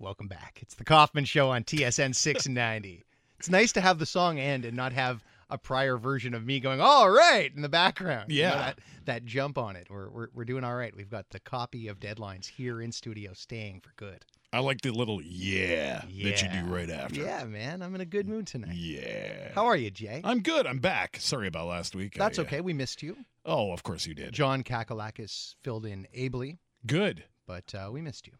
Welcome back. It's the Kaufman Show on TSN 690. It's nice to have the song end and not have a prior version of me going, all right, in the background. Yeah. You know, that jump on it. We're doing all right. We've got the copy of Deadlines here in studio staying for good. I like the little yeah that you do right after. Yeah, man. I'm in a good mood tonight. Yeah. How are you, Jay? I'm good. I'm back. Sorry about last week. That's okay. We missed you. Oh, of course you did. John Kakalakis filled in ably. Good. But we missed you.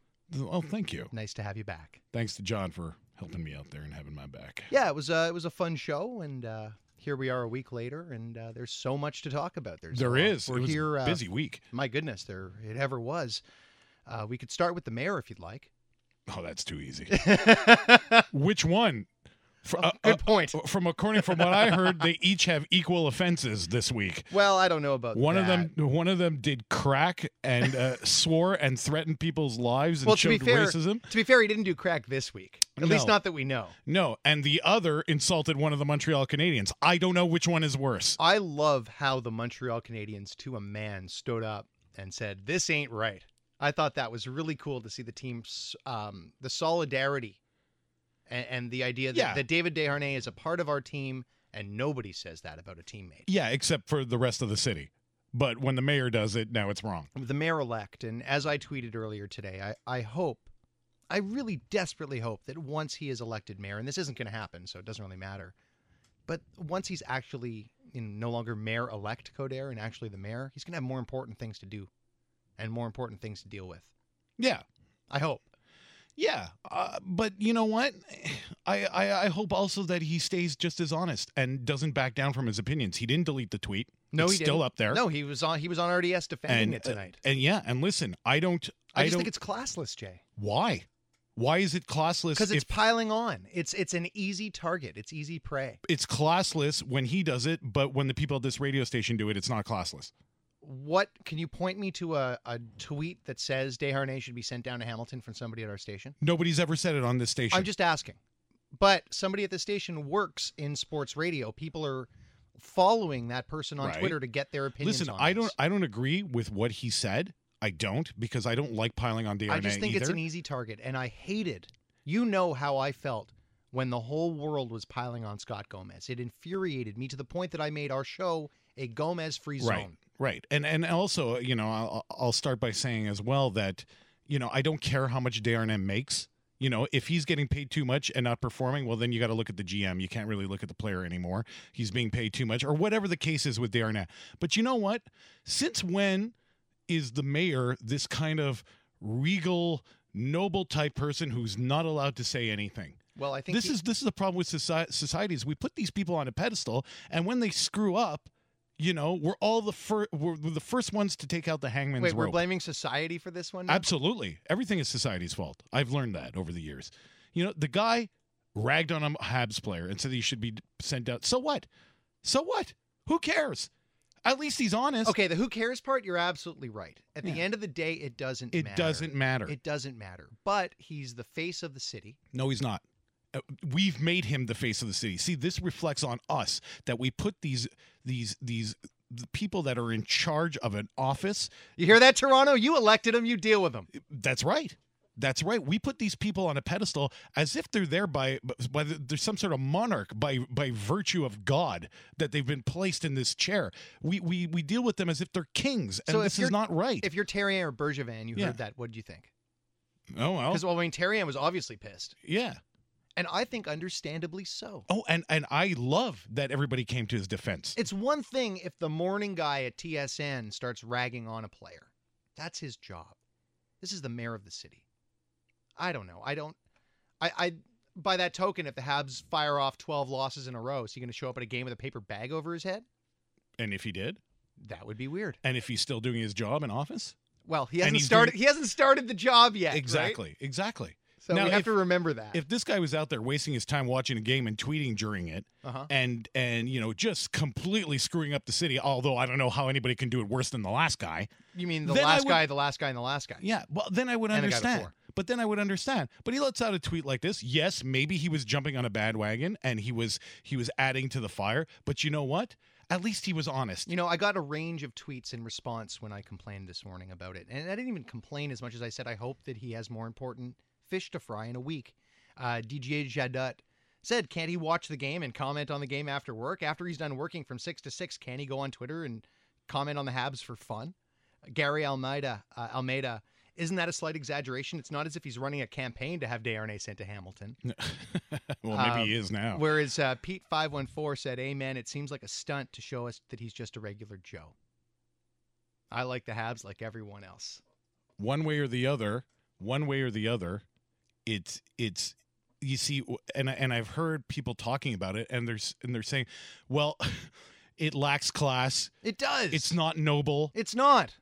Oh, thank you. Nice to have you back. Thanks to John for helping me out there and having my back. Yeah, it was a fun show, and here we are a week later, and there's so much to talk about. There is. We're here. A busy week. My goodness, it ever was. We could start with the mayor if you'd like. Oh, that's too easy. Which one? Good point. According from what I heard, they each have equal offenses this week. Well, I don't know about one of them did crack and swore and threatened people's lives and showed racism. To be fair, he didn't do crack this week. At least not that we know. No, and the other insulted one of the Montreal Canadiens. I don't know which one is worse. I love how the Montreal Canadiens, to a man, stood up and said, "This ain't right." I thought that was really cool to see the team's the solidarity. And the idea that David Desharnais is a part of our team, and nobody says that about a teammate. Yeah, except for the rest of the city. But when the mayor does it, now it's wrong. The mayor-elect, and as I tweeted earlier today, I really desperately hope that once he is elected mayor, and this isn't going to happen, so it doesn't really matter, but once he's actually no longer mayor-elect Coderre and actually the mayor, he's going to have more important things to do and more important things to deal with. Yeah. I hope. Yeah, but you know what? I hope also that he stays just as honest and doesn't back down from his opinions. He didn't delete the tweet. No, it's still up there. No, he was on RDS defending it tonight. And listen, I just think it's classless, Jay. Why? Why is it classless? Because it's piling on. It's an easy target. It's easy prey. It's classless when he does it, but when the people at this radio station do it, it's not classless. What can you point me to a tweet that says Desharnais should be sent down to Hamilton from somebody at our station? Nobody's ever said it on this station. I'm just asking. But somebody at the station works in sports radio. People are following that person on Twitter to get their opinions. Listen, I don't agree with what he said. I don't, because I don't like piling on Desharnais. I just think it's an easy target, and I hated. You know how I felt when the whole world was piling on Scott Gomez. It infuriated me to the point that I made our show a Gomez-free zone. Right. And also, I'll start by saying as well that, I don't care how much Desharnais makes. If he's getting paid too much and not performing, well, then you got to look at the GM. You can't really look at the player anymore. He's being paid too much or whatever the case is with Desharnais. But you know what? Since when is the mayor this kind of regal, noble type person who's not allowed to say anything? Well, I think this is the problem with society is we put these people on a pedestal, and when they screw up, we're the first ones to take out the hangman's rope. Wait, we're blaming society for this one now? Absolutely. Everything is society's fault. I've learned that over the years. The guy ragged on a Habs player and said he should be sent out. So what? Who cares? At least he's honest. Okay, the who cares part, you're absolutely right. At the end of the day, it doesn't matter. It doesn't matter. But he's the face of the city. No, he's not. We've made him the face of the city. See, this reflects on us that we put these the people that are in charge of an office. You hear that, Toronto? You elected them. You deal with them. That's right. We put these people on a pedestal as if they're there by there's some sort of monarch by virtue of God that they've been placed in this chair. We deal with them as if they're kings, and so this is not right. If you're Terrien or Bergevin, you heard that. What do you think? Oh well, because Terrien was obviously pissed. Yeah. And I think understandably so. Oh, and I love that everybody came to his defense. It's one thing if the morning guy at TSN starts ragging on a player. That's his job. This is the mayor of the city. I don't know. I by that token, if the Habs fire off 12 losses in a row, is he going to show up at a game with a paper bag over his head? And if he did? That would be weird. And if he's still doing his job in office? Well, he hasn't started the job yet. Exactly. So now, we have to remember that. If this guy was out there wasting his time watching a game and tweeting during it and just completely screwing up the city, although I don't know how anybody can do it worse than the last guy. You mean the last guy. Yeah, well, then I would understand. But he lets out a tweet like this. Yes, maybe he was jumping on a bandwagon and he was adding to the fire. But you know what? At least he was honest. I got a range of tweets in response when I complained this morning about it. And I didn't even complain as much as I said I hope that he has more important fish to fry in a week. DJ Jadot said, can't he watch the game and comment on the game after work? After he's done working from 6 to 6, can he go on Twitter and comment on the Habs for fun? Gary Almeida, isn't that a slight exaggeration? It's not as if he's running a campaign to have Desharnais sent to Hamilton. Well, maybe he is now. Whereas Pete514 said, amen, it seems like a stunt to show us that he's just a regular Joe. I like the Habs like everyone else. One way or the other, it's you see, and I've heard people talking about it, and they're saying, well, it lacks class. It does. It's not noble. It's not.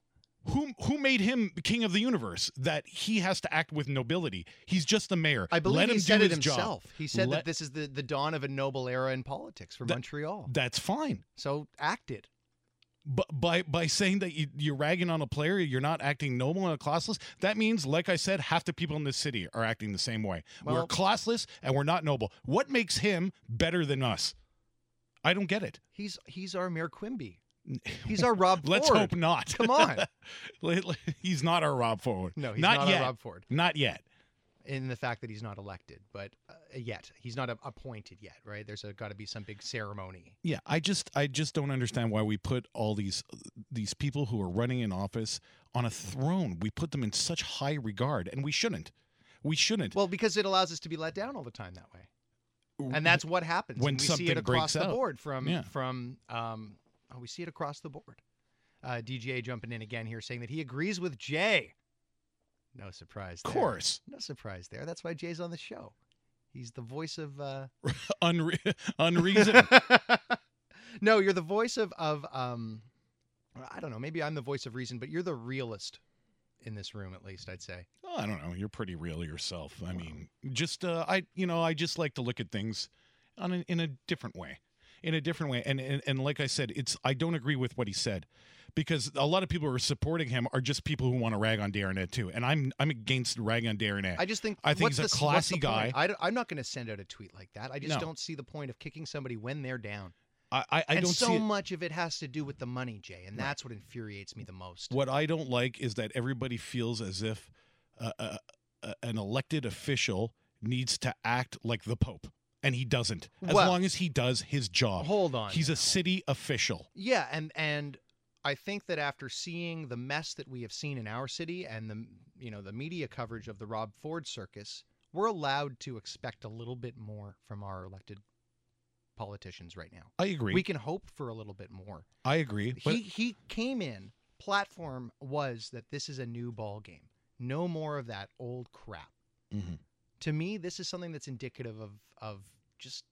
Who made him king of the universe that he has to act with nobility? He's just the mayor. I believe he said it himself. He said that this is the dawn of a noble era in politics for Montreal. That's fine. So act it. But by saying that you're ragging on a player, you're not acting noble and classless, that means, like I said, half the people in this city are acting the same way. Well, we're classless and we're not noble. What makes him better than us? I don't get it. He's our Mayor Quimby. He's our Rob Ford. Let's hope not. Come on. He's not our Rob Ford. No, he's not our Rob Ford. Not yet. In the fact that he's not elected, but yet he's not appointed yet, right? There's got to be some big ceremony. Yeah, I just don't understand why we put all these people who are running in office on a throne. We put them in such high regard, and we shouldn't. We shouldn't. Well, because it allows us to be let down all the time that way, and that's what happens when we see it across the board. We see it across the board. DJ jumping in again here, saying that he agrees with Jay. No surprise there. Of course. No surprise there. That's why Jay's on the show. He's the voice of... Unreason. No, you're the voice of I don't know. Maybe I'm the voice of reason, but you're the realist in this room, at least, I'd say. Oh, I don't know. You're pretty real yourself. I mean, just... I just like to look at things in a different way. In a different way. And like I said, I don't agree with what he said, because a lot of people who are supporting him are just people who want to rag on Desharnais too. And I'm against ragging on Desharnais. I think he's a classy guy. I'm not going to send out a tweet like that. I just don't see the point of kicking somebody when they're down. Much of it has to do with the money, Jay, and that's what infuriates me the most. What I don't like is that everybody feels as if an elected official needs to act like the Pope. And he doesn't. As long as he does his job. Hold on. He's a city official. Yeah, and I think that after seeing the mess that we have seen in our city and the media coverage of the Rob Ford circus, we're allowed to expect a little bit more from our elected politicians right now. I agree. We can hope for a little bit more. I agree. But he came in, platform was that this is a new ball game. No more of that old crap. Mm-hmm. To me, this is something that's indicative of just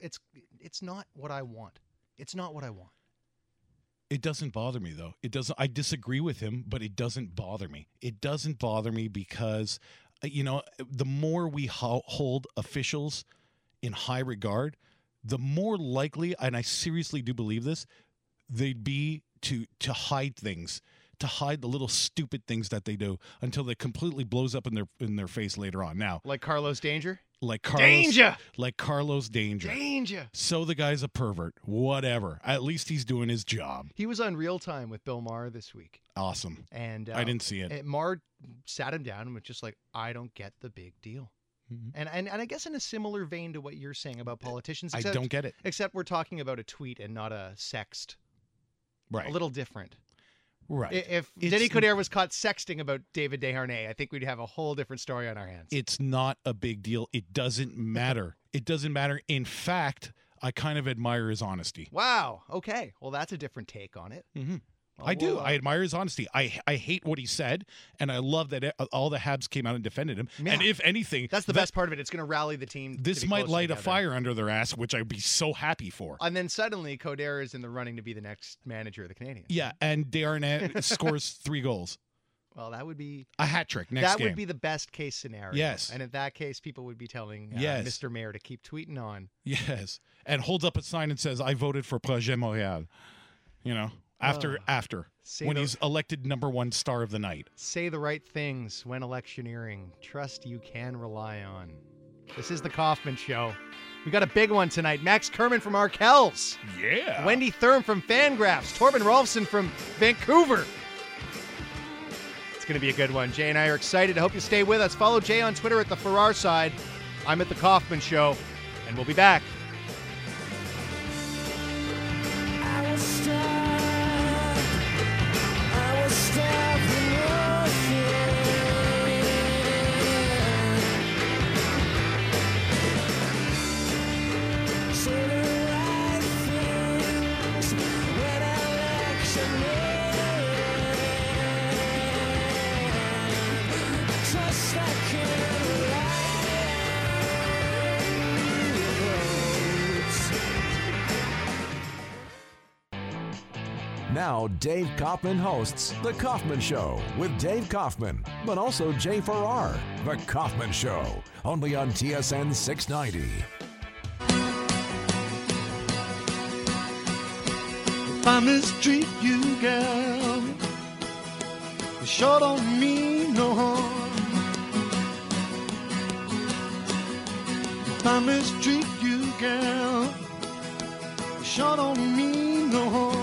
it's not what I want. It's not what I want. It doesn't bother me though. It doesn't. I disagree with him, but it doesn't bother me. It doesn't bother me because the more we hold officials in high regard, the more likely, and I seriously do believe this, they'd be to hide things. To hide the little stupid things that they do until it completely blows up in their face later on. Now, like Carlos Danger, like Carlos Danger. So the guy's a pervert. Whatever. At least he's doing his job. He was on Real Time with Bill Maher this week. Awesome. And I didn't see it. Maher sat him down and was just like, "I don't get the big deal." Mm-hmm. And I guess in a similar vein to what you're saying about politicians, I don't get it. Except we're talking about a tweet and not a sext. Right. A little different. Right. If Denis Coderre was caught sexting about David Desharnais, I think we'd have a whole different story on our hands. It's not a big deal. It doesn't matter. It doesn't matter. In fact, I kind of admire his honesty. Wow. Okay. Well, that's a different take on it. Mm-hmm. Well, I do. I admire his honesty. I hate what he said, and I love that all the Habs came out and defended him. Yeah. And if anything... That's the best part of it. It's going to rally the team. This might light a fire under their ass, which I'd be so happy for. And then suddenly, Coderre is in the running to be the next manager of the Canadiens. Yeah, and Desharnais scores 3 goals. Well, that would be... A hat trick next game. That would be the best case scenario. Yes. And in that case, people would be telling Mr. Mayor to keep tweeting on. Yes. And holds up a sign and says, I voted for Projet Montréal. You know? After when he's elected number 1 star of the night. Say the right things when electioneering. Trust you can rely on. This is the Kaufman Show. We got a big one tonight. Max Kerman from Arkells. Yeah. Wendy Thurm from FanGraphs. Torben Rolfsen from Vancouver. It's going to be a good one. Jay and I are excited. I hope you stay with us. Follow Jay on Twitter at The Farrar Side. I'm at The Kaufman Show, and we'll be back. Now, Dave Kaufman hosts The Kaufman Show with Dave Kaufman, but also Jay Farrar. The Kaufman Show, only on TSN 690. If I mistreat you, girl, it sure don't mean no harm. If I mistreat you, girl, it sure don't mean no harm.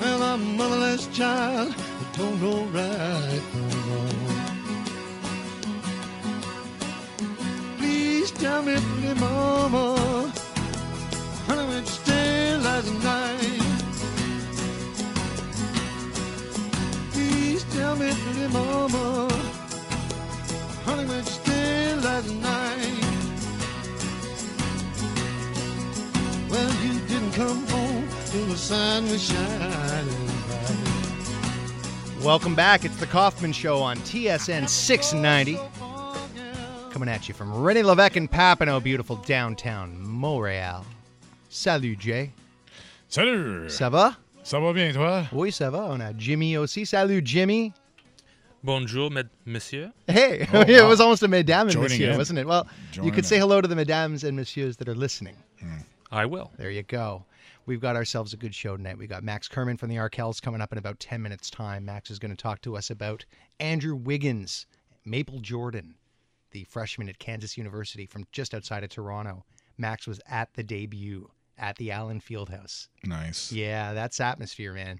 Well, I'm a motherless child, I don't know right from wrong. Please tell me, pretty mama, honey, went you stay last night? Please tell me, pretty mama, honey, went you stay last night? Well, you didn't come home. The sun was shining bright. Welcome back. It's The Kaufman Show on TSN 690. Coming at you from René Lévesque and Papineau, beautiful downtown Montréal. Salut, Jay. Salut. Ça va? Ça va bien, toi? Oui, ça va. On a Jimmy aussi. Salut, Jimmy. Bonjour, monsieur. Hey, oh, wow. It was almost a madame and joining monsieur, in. Wasn't it? Well, joining you could say hello to the madames and messieurs that are listening. I will. There you go. We've got ourselves a good show tonight. We've got Max Kerman from the Arkells coming up in about 10 minutes' time. Max is going to talk to us about Andrew Wiggins, Maple Jordan, the freshman at Kansas University from just outside of Toronto. Max was at the debut at the Allen Fieldhouse. Nice. Yeah, that's atmosphere, man.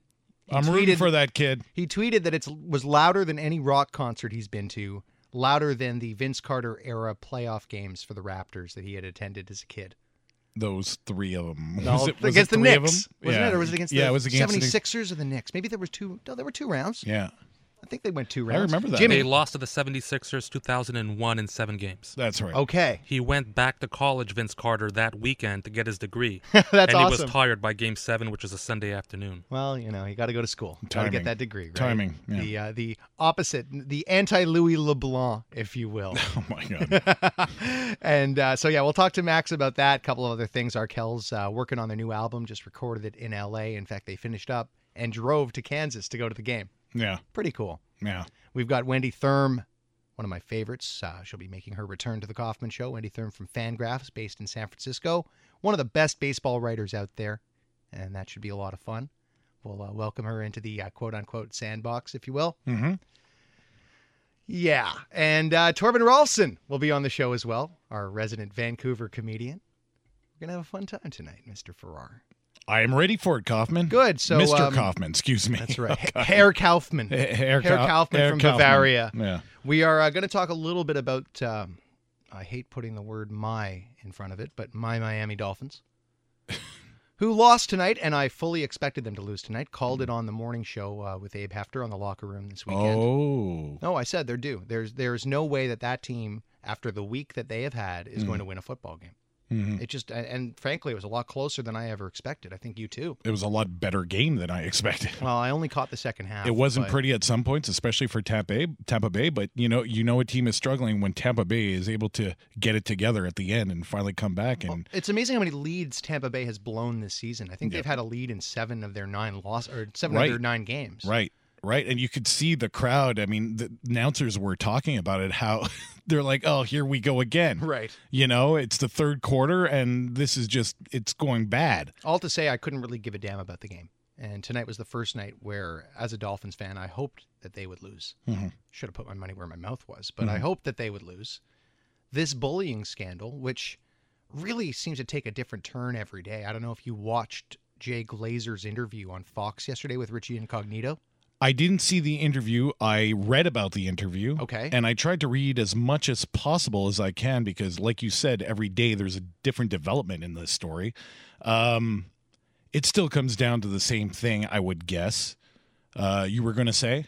I'm rooting for that kid. He tweeted that it was louder than any rock concert he's been to, louder than the Vince Carter-era playoff games for the Raptors that he had attended as a kid. Those three of them. Against the Knicks, wasn't it? Or was it against the 76ers or the Knicks? Maybe there was two. No, there were two rounds. Yeah. I think they went two rounds. I remember that. Jimmy. They lost to the 76ers 2001 in 7 games. That's right. Okay. He went back to college, Vince Carter, that weekend to get his degree. That's awesome. And he was tired by Game 7, which is a Sunday afternoon. Well, you know, you got to go to school. Timing. Got to get that degree, right? Timing. Yeah. The opposite, the anti-Louis LeBlanc, if you will. Oh, my God. And so, yeah, we'll talk to Max about that. A couple of other things. Arkells working on their new album, just recorded it in L.A. In fact, they finished up and drove to Kansas to go to the game. Yeah. Pretty cool. Yeah. We've got Wendy Thurm, one of my favorites. She'll be making her return to The Kaufman Show. Wendy Thurm from FanGraphs, based in San Francisco. One of the best baseball writers out there, and that should be a lot of fun. We'll welcome her into the quote-unquote sandbox, if you will. Mm-hmm. Yeah. And Torben Rolfsen will be on the show as well, our resident Vancouver comedian. We're going to have a fun time tonight, Mr. Farrar. I am ready for it, Kaufman. Good. So, Mr. Kaufman, excuse me. That's right. Oh, Herr Kaufman. Herr Kaufman from Bavaria. Yeah. We are going to talk a little bit about, I hate putting the word my in front of it, but my Miami Dolphins, who lost tonight, and I fully expected them to lose tonight. Called it on the morning show with Abe Hefter on The Locker Room this weekend. Oh. No, I said they're due. There's no way that team, after the week that they have had, is going to win a football game. Mm-hmm. It just, and frankly, it was a lot closer than I ever expected. I think you too. It was a lot better game than I expected. Well, I only caught the second half. It wasn't pretty at some points, especially for Tampa Bay. But you know, a team is struggling when Tampa Bay is able to get it together at the end and finally come back. And it's amazing how many leads Tampa Bay has blown this season. I think they've had a lead in 7 of their 9 games. Right. Right, and you could see the crowd. I mean, the announcers were talking about it, how they're like, oh, here we go again. Right. You know, it's the third quarter, and this is just, it's going bad. All to say, I couldn't really give a damn about the game. And tonight was the first night where, as a Dolphins fan, I hoped that they would lose. Mm-hmm. Should have put my money where my mouth was, but I hoped that they would lose. This bullying scandal, which really seems to take a different turn every day. I don't know if you watched Jay Glazer's interview on Fox yesterday with Richie Incognito? I didn't see the interview. I read about the interview. Okay. And I tried to read as much as possible as I can because, like you said, every day there's a different development in this story. It still comes down to the same thing, I would guess. You were going to say?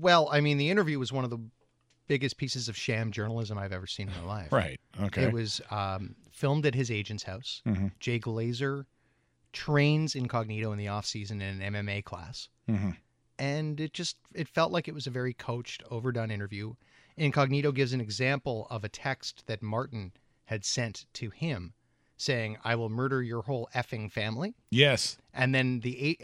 Well, I mean, the interview was one of the biggest pieces of sham journalism I've ever seen in my life. Right. Okay. It was filmed at his agent's house. Mm-hmm. Jay Glazer trains Incognito in the offseason in an MMA class. Mm-hmm. And it felt like it was a very coached, overdone interview. Incognito gives an example of a text that Martin had sent to him saying, "I will murder your whole effing family." Yes. And then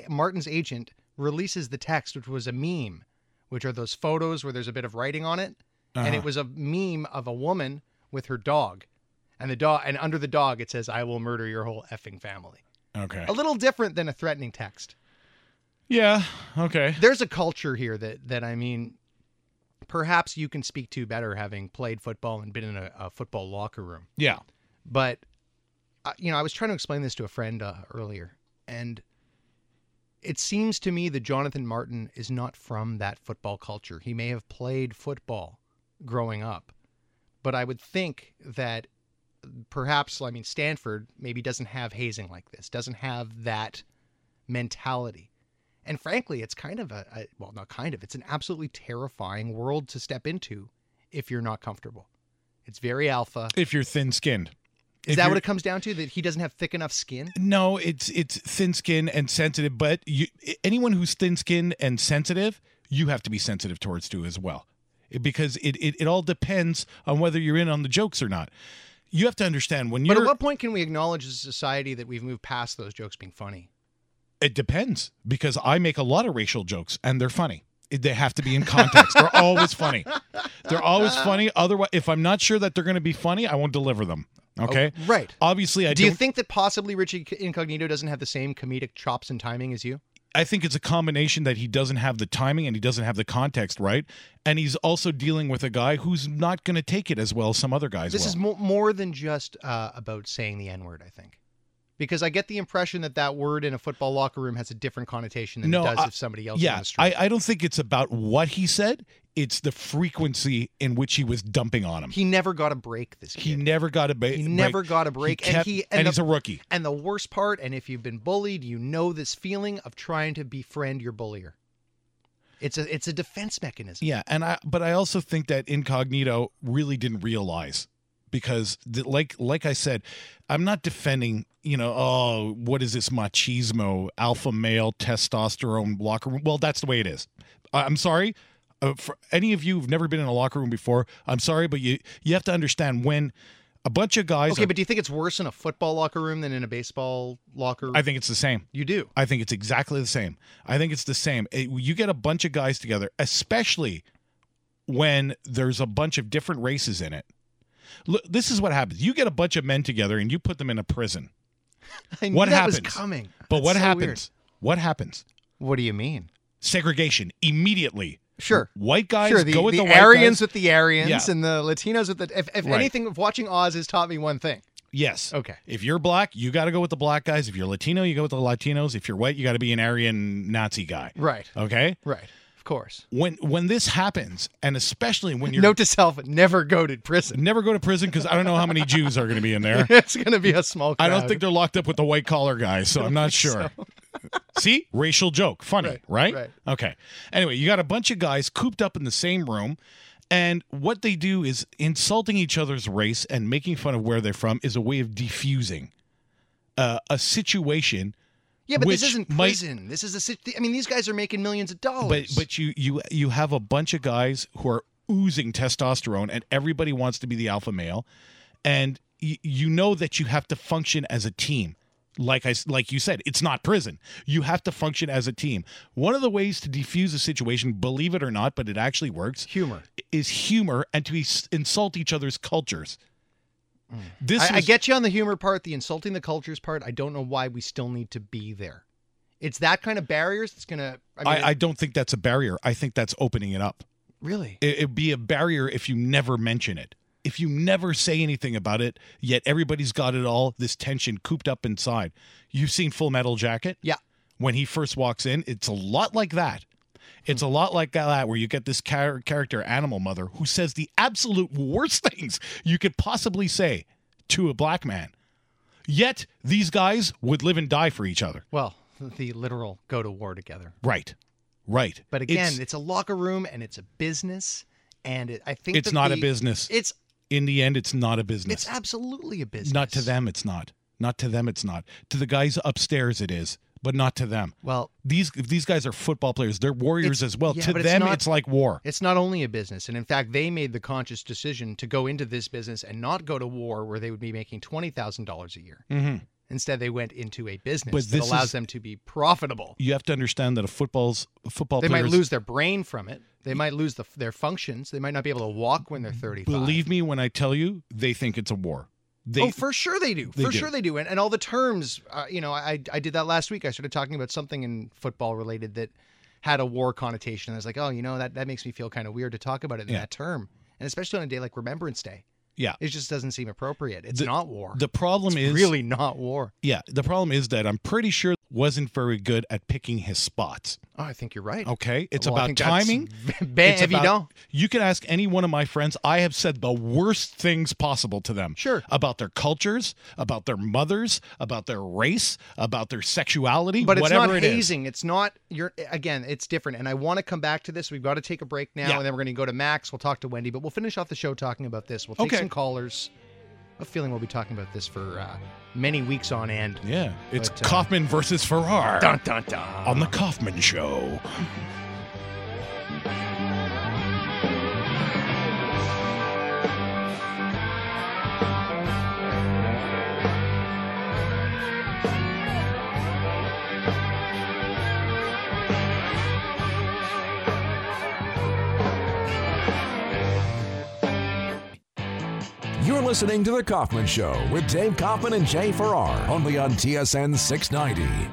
Martin's agent releases the text, which was a meme, which are those photos where there's a bit of writing on it. Uh-huh. And it was a meme of a woman with her dog. And and under the dog, it says, "I will murder your whole effing family." Okay. A little different than a threatening text. Yeah, okay. There's a culture here that I mean, perhaps you can speak to better having played football and been in a football locker room. Yeah. But, you know, I was trying to explain this to a friend earlier, and it seems to me that Jonathan Martin is not from that football culture. He may have played football growing up, but I would think that perhaps, I mean, Stanford maybe doesn't have hazing like this, doesn't have that mentality. And frankly, it's kind of it's an absolutely terrifying world to step into if you're not comfortable. It's very alpha. If you're thin-skinned. Is that what it comes down to, that he doesn't have thick enough skin? No, it's thin-skinned and sensitive, but anyone who's thin-skinned and sensitive, you have to be sensitive towards too as well. Because it all depends on whether you're in on the jokes or not. You have to understand when you're... But at what point can we acknowledge as a society that we've moved past those jokes being funny? It depends, because I make a lot of racial jokes, and they're funny. They have to be in context. They're always funny. They're always funny. Otherwise, if I'm not sure that they're going to be funny, I won't deliver them. Okay? Oh, right. Obviously, I do. Do you think that possibly Richie Incognito doesn't have the same comedic chops and timing as you? I think it's a combination that he doesn't have the timing and he doesn't have the context, right? And he's also dealing with a guy who's not going to take it as well as some other guys will. This is more than just about saying the N-word, I think. Because I get the impression that word in a football locker room has a different connotation than it does if somebody else in the street. I don't think it's about what he said. It's the frequency in which he was dumping on him. He never got a break this kid. He never got a break. And he's a rookie. And the worst part, and if you've been bullied, you know this feeling of trying to befriend your bullier. It's a defense mechanism. Yeah, but I also think that Incognito really didn't realize. Because, like I said, I'm not defending, you know, what is this machismo, alpha male, testosterone locker room? Well, that's the way it is. I'm sorry. For any of you who've never been in a locker room before, I'm sorry, but you have to understand when a bunch of guys... Okay, but do you think it's worse in a football locker room than in a baseball locker room? I think it's the same. You do? I think it's exactly the same. I think it's the same. You get a bunch of guys together, especially when there's a bunch of different races in it. Look, this is what happens. You get a bunch of men together and you put them in a prison. I knew that was coming. But what happens? What happens? What do you mean? Segregation immediately. Sure. White guys go with the white guys. The Aryans with the Aryans and the Latinos with the... If anything, watching Oz has taught me one thing. Yes. Okay. If you're black, you got to go with the black guys. If you're Latino, you go with the Latinos. If you're white, you got to be an Aryan Nazi guy. Right. Okay? Right. Of course. When this happens, and especially when you're... Note to self, never go to prison. Never go to prison, because I don't know how many Jews are going to be in there. It's going to be a small crowd. I don't think they're locked up with the white-collar guys, so I'm not sure. So. See? Racial joke. Funny, right? Okay. Anyway, you got a bunch of guys cooped up in the same room, and what they do is insulting each other's race and making fun of where they're from is a way of diffusing a situation... Yeah, but this isn't prison. This is these guys are making millions of dollars. But you have a bunch of guys who are oozing testosterone, and everybody wants to be the alpha male, and you know that you have to function as a team. Like you said, it's not prison. You have to function as a team. One of the ways to defuse a situation, believe it or not, but it actually works. Humor is humor, and to insult each other's cultures. I get you on the humor part, the insulting the cultures part. I don't know why we still need to be there. It's that kind of barriers that's going to... I don't think that's a barrier. I think that's opening it up. Really? It'd be a barrier if you never mention it. if you never say anything about it, yet everybody's got it all, this tension cooped up inside. You've seen Full Metal Jacket? Yeah. When he first walks in, it's a lot like that. It's a lot like that where you get this character, Animal Mother, who says the absolute worst things you could possibly say to a black man. Yet, these guys would live and die for each other. Well, the literal go to war together. Right. But again, it's a locker room and it's a business. And I think it's not a business. In the end, it's not a business. It's absolutely a business. Not to them, it's not. Not to them, it's not. To the guys upstairs, it is. But not to them. Well, these guys are football players. They're warriors as well. Yeah, to them, it's like war. It's not only a business. And in fact, they made the conscious decision to go into this business and not go to war where they would be making $20,000 a year. Mm-hmm. Instead, they went into a business that allows them to be profitable. You have to understand that football players might lose their brain from it. They might lose their functions. They might not be able to walk when they're 35. Believe me when I tell you, they think it's a war. For sure they do. They do. And all the terms, I did that last week. I started talking about something in football related that had a war connotation. And I was like, that makes me feel kind of weird to talk about it in that term. And especially on a day like Remembrance Day. Yeah. It just doesn't seem appropriate. It's not war. The problem is really not war. Yeah. The problem is that I'm pretty sure wasn't very good at picking his spots. Oh, I think you're right. Okay. It's about timing. You can ask any one of my friends. I have said the worst things possible to them. Sure. About their cultures, about their mothers, about their race, about their sexuality, but whatever it is. But it's not hazing. It's not, it's different. And I want to come back to this. We've got to take a break now, and then we're going to go to Max. We'll talk to Wendy, but we'll finish off the show talking about this. We'll take some callers. I have a feeling we'll be talking about this for many weeks on end. Yeah, it's Kaufman versus Farrar. Dun, dun, dun. On The Kaufman Show. You're listening to The Kaufman Show with Dave Kaufman and Jay Farrar, only on TSN 690.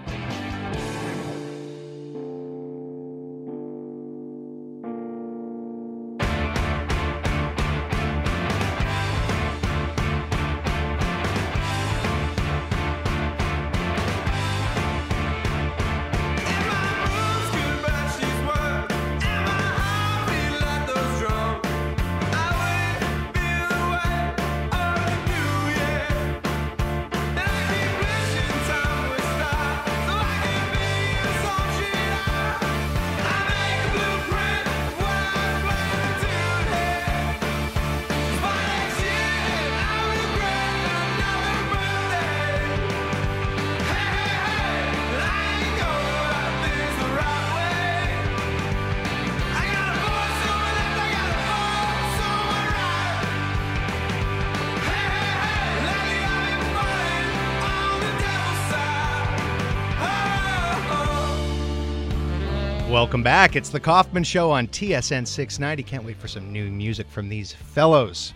Welcome back. It's The Kaufman Show on TSN 690. Can't wait for some new music from these fellows.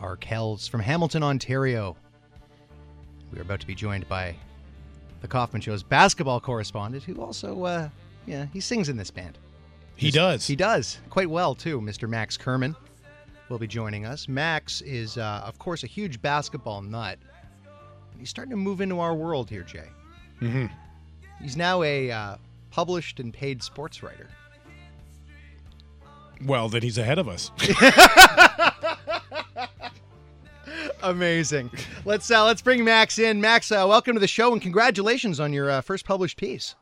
Arkells from Hamilton, Ontario. We are about to be joined by The Kaufman Show's basketball correspondent, who also, he sings in this band. He does. Quite well, too. Mr. Max Kerman will be joining us. Max is, of course, a huge basketball nut. He's starting to move into our world here, Jay. Mm-hmm. He's now a... published and paid sports writer. Well, then he's ahead of us. Amazing. Let's bring Max in. Max, welcome to the show and congratulations on your first published piece.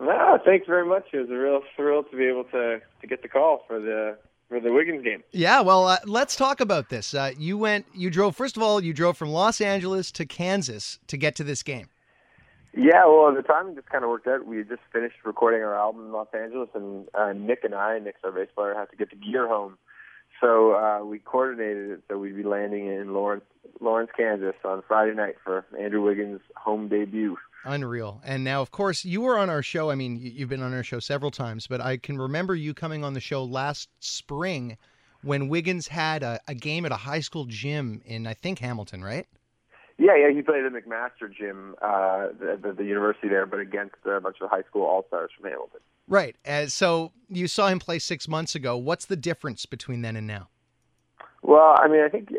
Ah, thanks very much. It was a real thrill to be able to get the call for the Wiggins game. Yeah, well, let's talk about this. You drove from Los Angeles to Kansas to get to this game. Yeah, well, the timing just kind of worked out. We had just finished recording our album in Los Angeles, and Nick's our bass player, had to get the gear home. So we coordinated it so we'd be landing in Lawrence, Kansas on Friday night for Andrew Wiggins' home debut. Unreal. And now, of course, you were on our show. I mean, you've been on our show several times, but I can remember you coming on the show last spring when Wiggins had a game at a high school gym in, I think, Hamilton, right? Yeah, he played at the McMaster Gym, the university there, but against a bunch of high school all-stars from Hamilton. Right. So you saw him play 6 months ago. What's the difference between then and now? Well, I mean, I think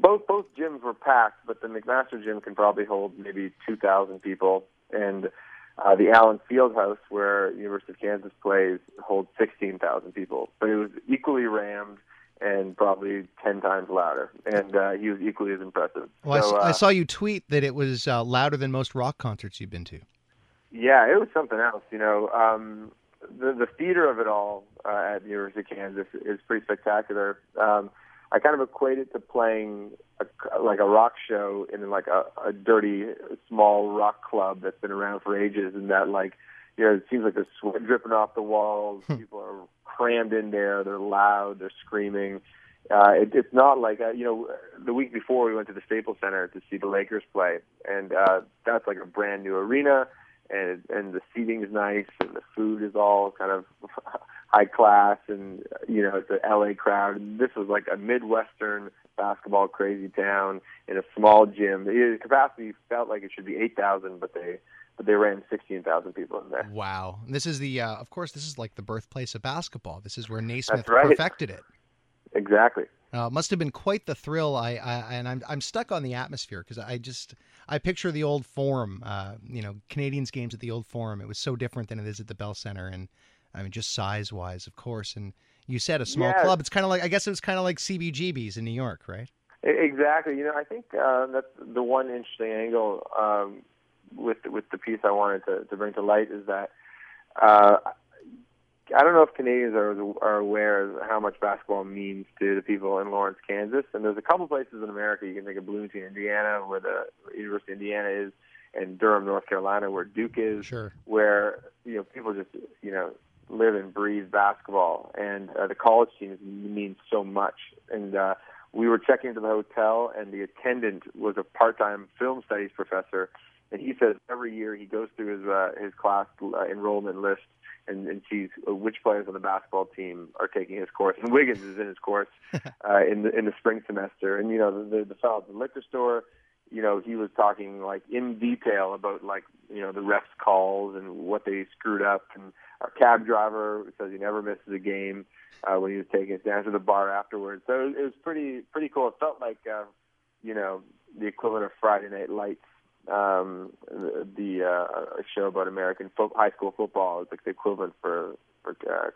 both gyms were packed, but the McMaster gym can probably hold maybe 2,000 people, and the Allen Fieldhouse, where University of Kansas plays, holds 16,000 people. But it was equally rammed and probably 10 times louder, and he was equally as impressive. Well, so, I saw you tweet that it was louder than most rock concerts you've been to. Yeah, it was something else. You know, the theater of it all at the University of Kansas is pretty spectacular. I kind of equate it to playing a rock show in a dirty small rock club that's been around for ages, and that it seems like there's sweat dripping off the walls. People are crammed in there. They're loud. They're screaming. It's not the week before we went to the Staples Center to see the Lakers play, and that's like a brand new arena. And the seating is nice, and the food is all kind of high class, and it's an LA crowd. And this was like a Midwestern basketball crazy town in a small gym. The capacity felt like it should be 8,000, but they ran 16,000 people in there. Wow! And this is of course, this is like the birthplace of basketball. This is where Naismith perfected it. Exactly. Must have been quite the thrill. I'm stuck on the atmosphere because I picture the old Forum. Canadians games at the old Forum. It was so different than it is at the Bell Center, and I mean just size wise, of course. And you said a small club. It's kind of like, I guess it was kind of like CBGB's in New York, right? Exactly. I think that's the one interesting angle with the piece I wanted to bring to light is that. I don't know if Canadians are aware of how much basketball means to the people in Lawrence, Kansas. And there's a couple places in America. You can think of Bloomington, Indiana, where the University of Indiana is, and Durham, North Carolina, where Duke is, sure. Where people just live and breathe basketball. And the college teams mean so much. And we were checking into the hotel, and the attendant was a part-time film studies professor. And he says every year he goes through his class enrollment list and sees which players on the basketball team are taking his course. And Wiggins is in his course in the spring semester. And, the fellow at the liquor store, he was talking, in detail about, the refs' calls and what they screwed up. And our cab driver says he never misses a game when he was taking us down to the bar afterwards. So it was pretty cool. It felt like, the equivalent of Friday Night Lights. A show about American high school football is like the equivalent for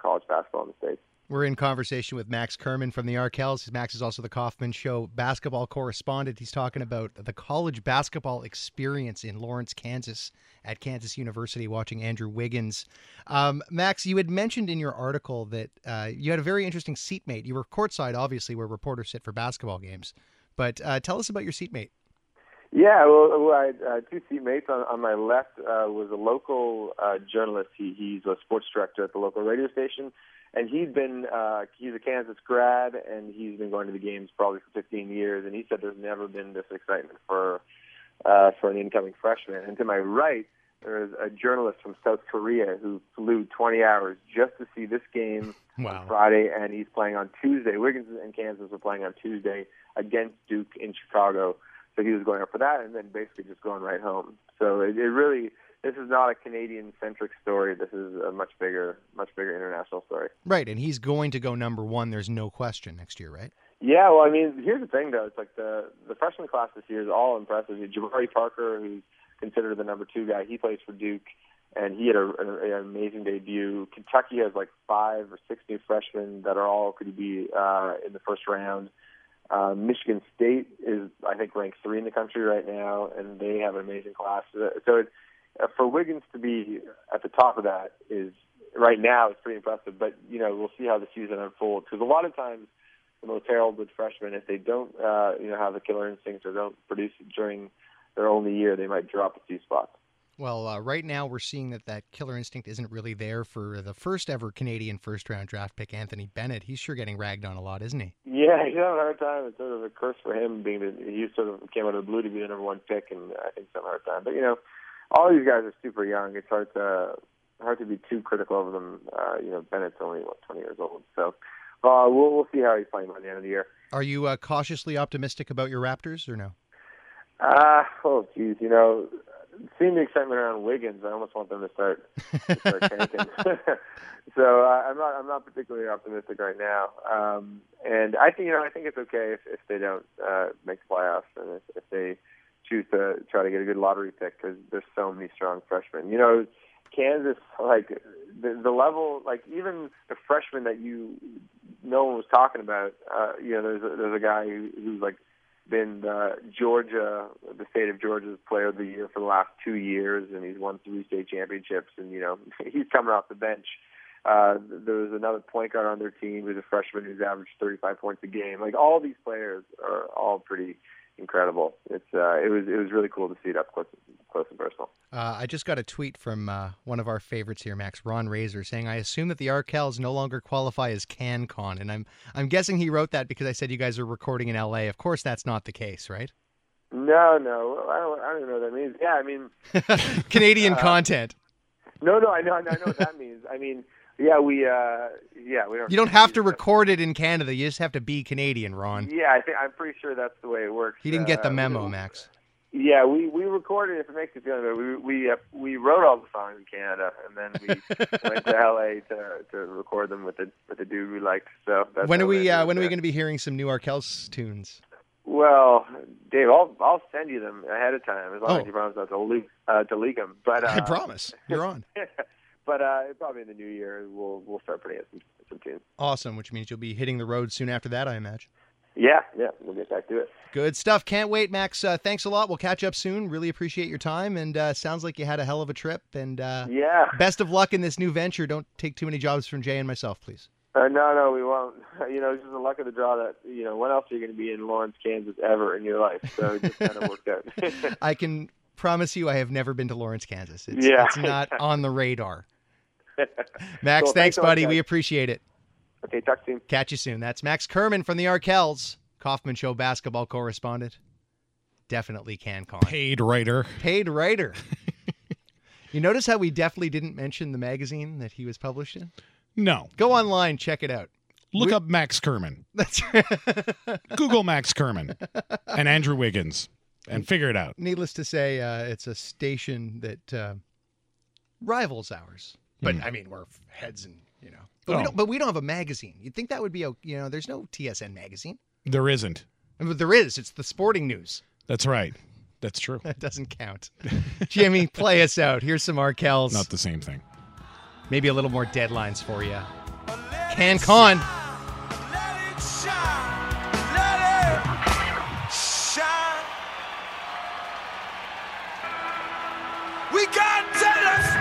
college basketball in the States. We're in conversation with Max Kerman from the Arkells. Max is also the Kaufman Show basketball correspondent. He's talking about the college basketball experience in Lawrence, Kansas, at Kansas University, watching Andrew Wiggins. Max, you had mentioned in your article that you had a very interesting seatmate. You were courtside, obviously, where reporters sit for basketball games. But tell us about your seatmate. Yeah, well, I had two seatmates. On my left was a local journalist. He's a sports director at the local radio station, and he's a Kansas grad, and he's been going to the games probably for 15 years, and he said there's never been this excitement for an incoming freshman. And to my right, there was a journalist from South Korea who flew 20 hours just to see this game on Friday, and he's playing on Tuesday. Wiggins and Kansas were playing on Tuesday against Duke in Chicago. So he was going up for that and then basically just going right home. So this is not a Canadian-centric story. This is a much bigger international story. Right, and he's going to go number one, there's no question, next year, right? Yeah, well, I mean, here's the thing, though. It's like the freshman class this year is all impressive. Jabari Parker, who's considered the number two guy, he plays for Duke, and he had an amazing debut. Kentucky has 5 or 6 new freshmen that are all could be in the first round. Michigan State is, I think, ranked 3 in the country right now, and they have an amazing class. So for Wiggins to be at the top of that is right now it's pretty impressive. But we'll see how the season unfolds because a lot of times the most heralded freshmen, if they don't have the killer instincts or don't produce during their only year, they might drop a few spots. Well, right now we're seeing that killer instinct isn't really there for the first ever Canadian first-round draft pick, Anthony Bennett. He's sure getting ragged on a lot, isn't he? Yeah, he's having a hard time. It's sort of a curse for him. He sort of came out of the blue to be the number one pick, and I think it's having a hard time. But, all these guys are super young. It's hard to be too critical of them. Bennett's only, 20 years old. So we'll see how he's playing by the end of the year. Are you cautiously optimistic about your Raptors or no? Oh, geez, seeing the excitement around Wiggins, I almost want them to start tanking. So I'm not particularly optimistic right now. And I think it's okay if they don't make the playoffs and if they choose to try to get a good lottery pick, because there's so many strong freshmen. You know, Kansas, like the level, like even the freshman that no one was talking about. There's a guy who's like been the state of Georgia's player of the year for the last 2 years, and he's won 3 state championships, and he's coming off the bench. There was another point guard on their team who's a freshman who's averaged 35 points a game. Like, all these players are all pretty incredible. It's it was really cool to see it up close and personal. I just got a tweet from one of our favorites here, Max, Ron Razor, saying, "I assume that the Arkells no longer qualify as CanCon," and I'm guessing he wrote that because I said you guys are recording in LA. Of course, that's not the case, right? No, I don't even know what that means. Yeah, I mean Canadian content. No, I know what that means. I mean, we don't. You don't have to record it in Canada. You just have to be Canadian, Ron. Yeah, I'm pretty sure that's the way it works. He didn't get the memo, Max. Yeah, we recorded. If it makes you feel better, we wrote all the songs in Canada, and then we went to LA to record them with the dude we liked. So that's when are we going to be hearing some new Arkells tunes? Well, Dave, I'll send you them ahead of time, as long as you promise not to leak them. But I promise, you're on. But probably in the new year, we'll start putting in some tunes. Awesome, which means you'll be hitting the road soon after that, I imagine. Yeah, we'll get back to it. Good stuff. Can't wait, Max. Thanks a lot. We'll catch up soon. Really appreciate your time, and sounds like you had a hell of a trip. And best of luck in this new venture. Don't take too many jobs from Jay and myself, please. No, we won't. It's just the luck of the draw that, when else are you going to be in Lawrence, Kansas ever in your life? So it just kind of worked out. I can promise you I have never been to Lawrence, Kansas. It's not on the radar. Max, thanks buddy. We appreciate it. Okay, talk soon. Catch you soon. That's Max Kerman from the Arkells, Kaufman Show basketball correspondent. Definitely CanCon. Paid writer. You notice how we definitely didn't mention the magazine that he was published in? No. Go online, check it out. Look up Max Kerman. That's right. Google Max Kerman and Andrew Wiggins and figure it out. Needless to say, it's a station that rivals ours. But I mean, we're heads and we don't have a magazine. You'd think that would be there's no TSN magazine. There isn't. But there is. It's the sporting news. That's right. That's true. That doesn't count. Jimmy, play us out. Here's some Arkells. Not the same thing. Maybe a little more deadlines for you. CanCon. Let it shine. Let it shine. We got deadlines.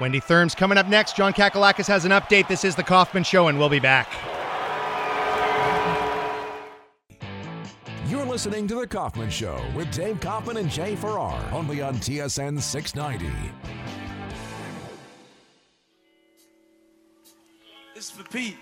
Wendy Thurm's coming up next. John Kakalakis has an update. This is The Kaufman Show, and we'll be back. You're listening to The Kaufman Show with Dave Kaufman and Jay Farrar, only on TSN 690. This is for Pete.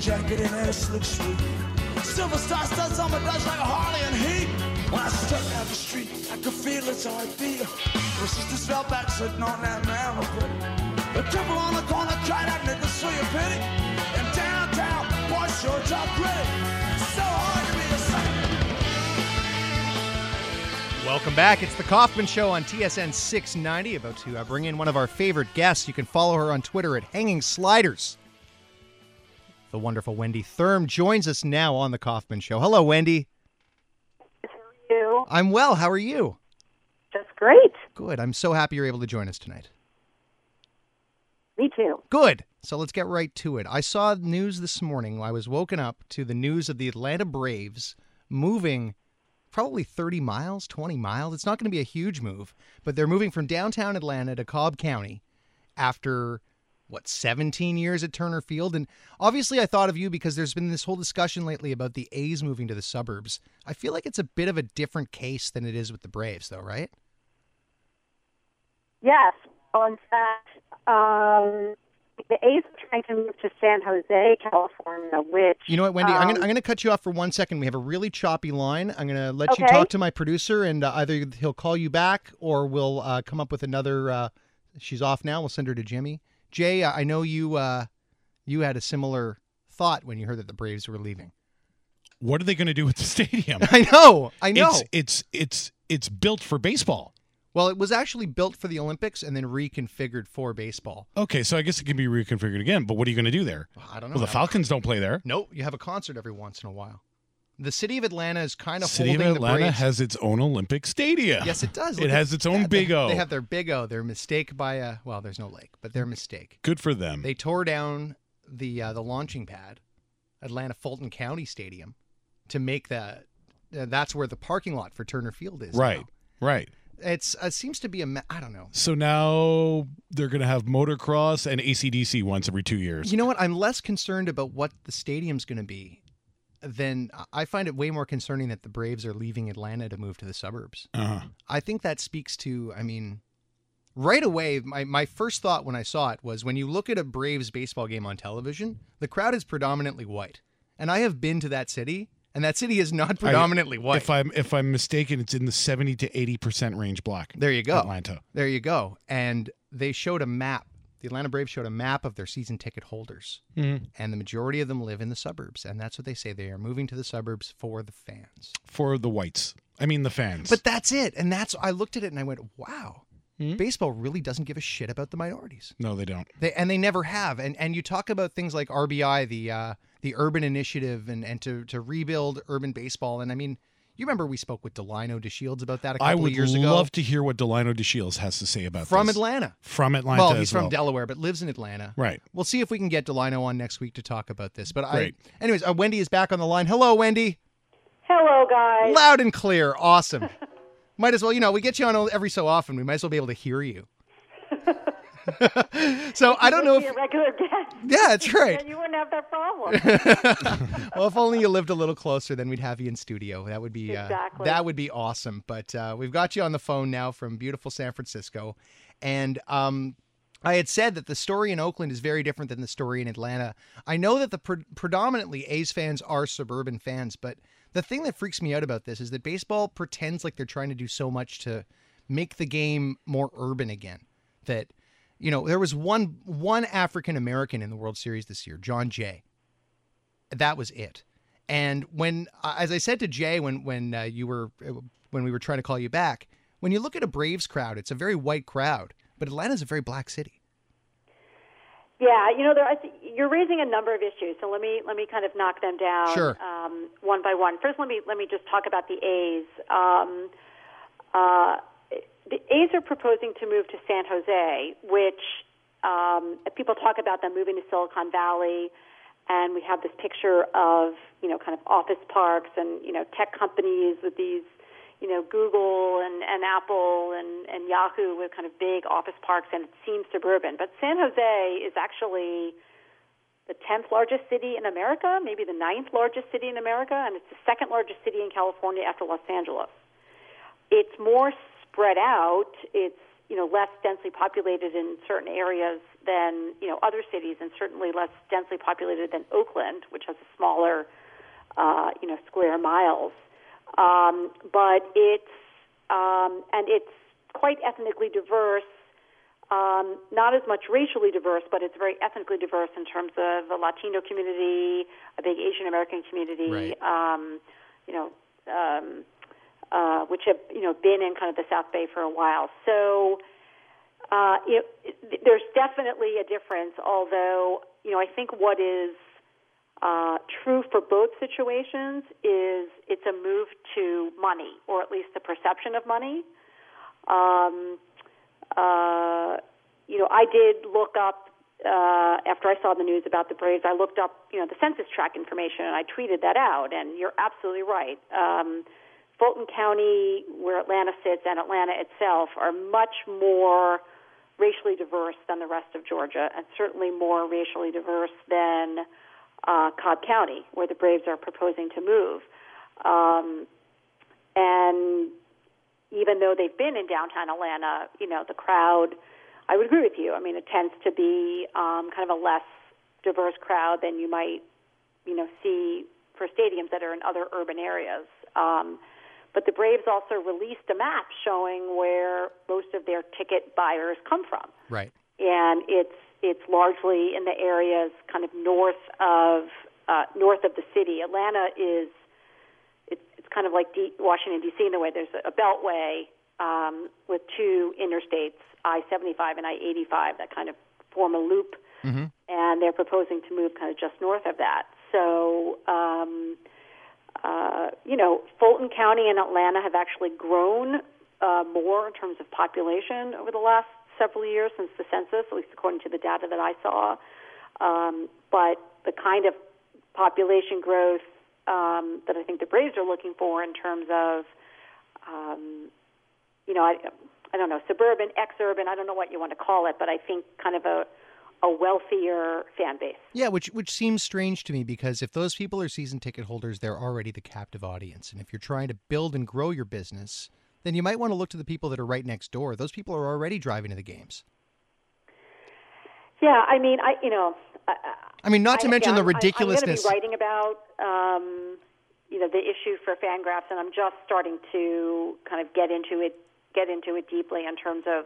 Jacket in a slick suit, silver star studs on my dust like Harley and Heat. When I stepped out the street, I could feel it's all I feel. My sister's fell back sitting on that man. The cripple on the corner cried out, "Nigga, so you pity?" And downtown, boy, sure talk gritty. So hard to be a sight. Welcome back. It's the Kaufman Show on TSN 690. About to bring in one of our favorite guests. You can follow her on Twitter at Hanging Sliders. The wonderful Wendy Thurm joins us now on The Kaufman Show. Hello, Wendy. How are you? I'm well. How are you? Just great. Good. I'm so happy you're able to join us tonight. Me too. Good. So let's get right to it. I saw news this morning. I was woken up to the news of the Atlanta Braves moving probably 30 miles, 20 miles. It's not going to be a huge move, but they're moving from downtown Atlanta to Cobb County after, what, 17 years at Turner Field? And obviously I thought of you because there's been this whole discussion lately about the A's moving to the suburbs. I feel like it's a bit of a different case than it is with the Braves, though, right? Yes. Well, in fact, the A's are trying to move to San Jose, California, which... You know what, Wendy, I'm going to cut you off for 1 second. We have a really choppy line. I'm going to let you talk to my producer, and either he'll call you back or we'll come up with another... she's off now. We'll send her to Jimmy. Jay, I know you had a similar thought when you heard that the Braves were leaving. What are they going to do with the stadium? I know. It's built for baseball. Well, it was actually built for the Olympics and then reconfigured for baseball. Okay, so I guess it can be reconfigured again, but what are you going to do there? Well, I don't know. Well, the Falcons don't play there. Nope, you have a concert every once in a while. The city of Atlanta is kind of holding the Braves. The city of Atlanta has its own Olympic stadium. Yes, it does. It has its own Big O. They have their Big O. Their mistake by a, well, there's no lake, but their mistake. Good for them. They tore down the launching pad, Atlanta Fulton County Stadium, to make that. That's where the parking lot for Turner Field is. Right, now. Right. It seems to be a... I don't know. So now they're going to have motocross and AC/DC once every 2 years. You know what? I'm less concerned about what the stadium's going to be than... I find it way more concerning that the Braves are leaving Atlanta to move to the suburbs. Uh-huh. I think that speaks to... I mean, right away, my first thought when I saw it was when you look at a Braves baseball game on television, the crowd is predominantly white. And I have been to that city... And that city is not predominantly white. If I'm mistaken, it's in the 70 to 80% range block. There you go. Atlanta. There you go. And they showed a map. The Atlanta Braves showed a map of their season ticket holders. Mm. And the majority of them live in the suburbs. And that's what they say. They are moving to the suburbs for the fans. For the whites. I mean the fans. But that's it. And I looked at it and I went, wow. Mm-hmm. Baseball really doesn't give a shit about the minorities. No, they don't. They never have. And you talk about things like RBI, the urban initiative, and to rebuild urban baseball. And I mean, you remember we spoke with Delino DeShields about that a couple of years ago. I would love to hear what Delino DeShields has to say about this. From Atlanta. Well, he's from Delaware, but lives in Atlanta. Right. We'll see if we can get Delino on next week to talk about this. But anyways, Wendy is back on the line. Hello, Wendy. Hello, guys. Loud and clear. Awesome. Might as well, we get you on every so often. We might as well be able to hear you. So I don't know if you're a regular guest. Yeah, that's right. Then you wouldn't have that problem. Well, if only you lived a little closer, then we'd have you in studio. That would be that would be awesome. But we've got you on the phone now from beautiful San Francisco, and I had said that the story in Oakland is very different than the story in Atlanta. I know that the predominantly A's fans are suburban fans, but. The thing that freaks me out about this is that baseball pretends like they're trying to do so much to make the game more urban again. That, there was one African-American in the World Series this year, John Jay. That was it. And when, as I said to Jay when we were trying to call you back, when you look at a Braves crowd, it's a very white crowd, but Atlanta's a very black city. Yeah, you're raising a number of issues, so let me kind of knock them down one by one. First, let me just talk about the A's. The A's are proposing to move to San Jose, which people talk about them moving to Silicon Valley, and we have this picture of kind of office parks and tech companies with these Google and Apple and Yahoo with kind of big office parks, and it seems suburban. But San Jose is actually the 10th largest city in America, maybe the 9th largest city in America, and it's the 2nd largest city in California after Los Angeles. It's more spread out. It's, less densely populated in certain areas than, other cities, and certainly less densely populated than Oakland, which has a smaller, square miles. But it's and it's quite ethnically diverse, not as much racially diverse, but it's very ethnically diverse in terms of a Latino community, a big Asian American community, right. Which have been in kind of the South Bay for a while. So there's definitely a difference, although I think what is True for both situations is it's a move to money, or at least the perception of money. I did look up, after I saw the news about the Braves, I looked up, the census tract information, and I tweeted that out, and you're absolutely right. Fulton County, where Atlanta sits, and Atlanta itself are much more racially diverse than the rest of Georgia, and certainly more racially diverse than Cobb County, where the Braves are proposing to move. And even though they've been in downtown Atlanta, the crowd, I would agree with you. I mean, it tends to be kind of a less diverse crowd than you might, see for stadiums that are in other urban areas. But the Braves also released a map showing where most of their ticket buyers come from. Right. And it's largely in the areas kind of north of the city. Atlanta is it's kind of like Washington, D.C. in a way. There's a beltway with two interstates, I-75 and I-85, that kind of form a loop, mm-hmm. and they're proposing to move kind of just north of that. So, Fulton County and Atlanta have actually grown more in terms of population over the last several years since the census, at least according to the data that I saw. But the kind of population growth that I think the Braves are looking for in terms of, I don't know, suburban, exurban, I don't know what you want to call it, but I think kind of a wealthier fan base. Yeah, which seems strange to me, because if those people are season ticket holders, they're already the captive audience. And if you're trying to build and grow your business, then you might want to look to the people that are right next door. Those people are already driving to the games. Yeah, I mean, not to mention the ridiculousness. I'm going to be writing about, the issue for FanGraphs, and I'm just starting to kind of get into it deeply in terms of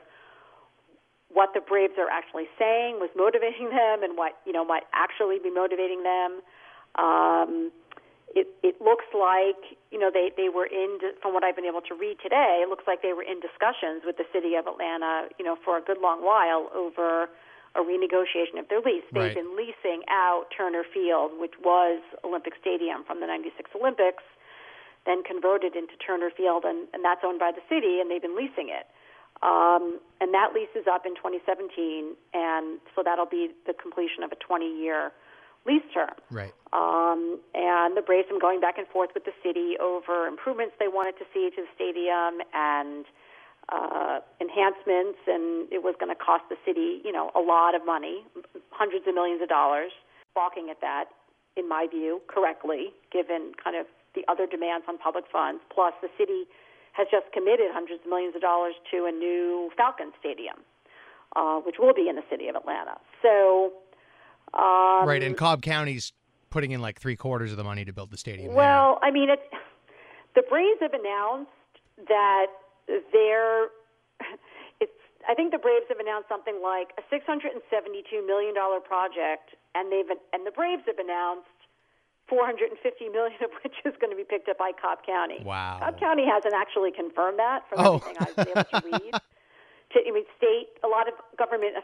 what the Braves are actually saying was motivating them, and what might actually be motivating them. It looks like they were in, from what I've been able to read today, it looks like they were in discussions with the city of Atlanta, for a good long while over a renegotiation of their lease. They've been leasing out Turner Field, which was Olympic Stadium from the 96 Olympics, then converted into Turner Field, and that's owned by the city, and they've been leasing it. And that lease is up in 2017, and so that'll be the completion of a 20-year lease term. Right. And the Braves have been going back and forth with the city over improvements they wanted to see to the stadium and enhancements, and it was going to cost the city, a lot of money, hundreds of millions of dollars, balking at that, in my view, correctly, given kind of the other demands on public funds, plus the city has just committed hundreds of millions of dollars to a new Falcons stadium, which will be in the city of Atlanta. So, right, and Cobb County's putting in like $75% of the money to build the stadium. Well, there. I mean, the Braves have announced that I think the Braves have announced something like a $672 million project, and the Braves have announced $450 million of which is going to be picked up by Cobb County. Wow. Cobb County hasn't actually confirmed that from everything I was able to read. A lot of government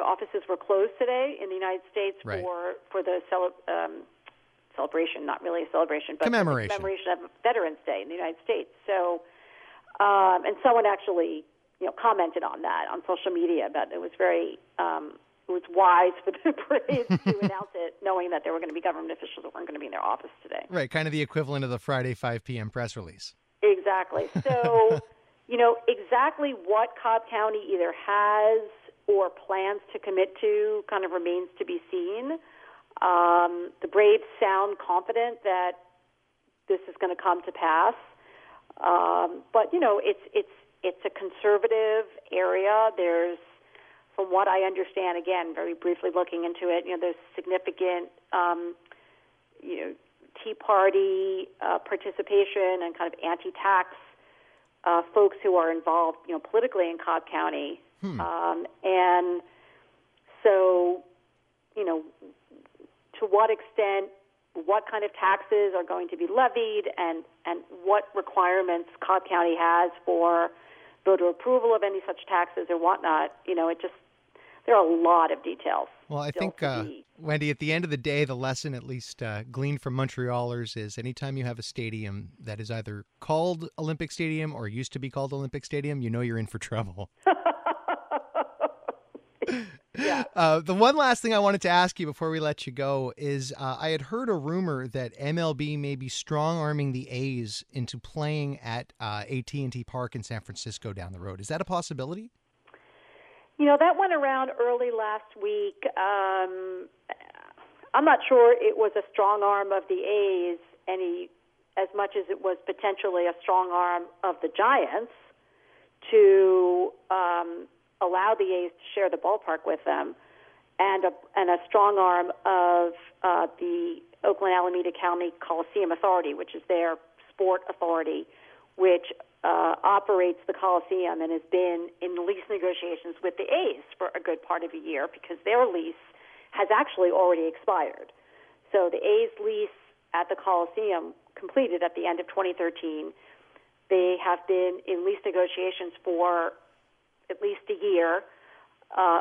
offices were closed today in the United States for the celebration, not really a celebration, but commemoration of Veterans Day in the United States. So, and someone actually commented on that on social media, but it was very... It was wise for the Braves to announce it, knowing that there were going to be government officials that weren't going to be in their office today. Right, kind of the equivalent of the Friday 5 p.m. press release. Exactly. So, exactly what Cobb County either has or plans to commit to kind of remains to be seen. The Braves sound confident that this is going to come to pass. But it's a conservative area. From what I understand, again, very briefly looking into it, there's significant, Tea Party participation and kind of anti-tax folks who are involved, politically in Cobb County. And so, to what extent, what kind of taxes are going to be levied and what requirements Cobb County has for voter approval of any such taxes or whatnot, it just there are a lot of details. Well, I think, Wendy, at the end of the day, the lesson, at least gleaned from Montrealers, is anytime you have a stadium that is either called Olympic Stadium or used to be called Olympic Stadium, you know you're in for trouble. Yeah. The one last thing I wanted to ask you before we let you go is I had heard a rumor that MLB may be strong-arming the A's into playing at AT&T Park in San Francisco down the road. Is that a possibility? You know, that went around early last week. I'm not sure it was a strong arm of the A's as much as it was potentially a strong arm of the Giants to allow the A's to share the ballpark with them, and a strong arm of the Oakland-Alameda County Coliseum Authority, which is their sport authority, which operates the Coliseum and has been in lease negotiations with the A's for a good part of a year because their lease has actually already expired. So the A's lease at the Coliseum completed at the end of 2013. They have been in lease negotiations for at least a year.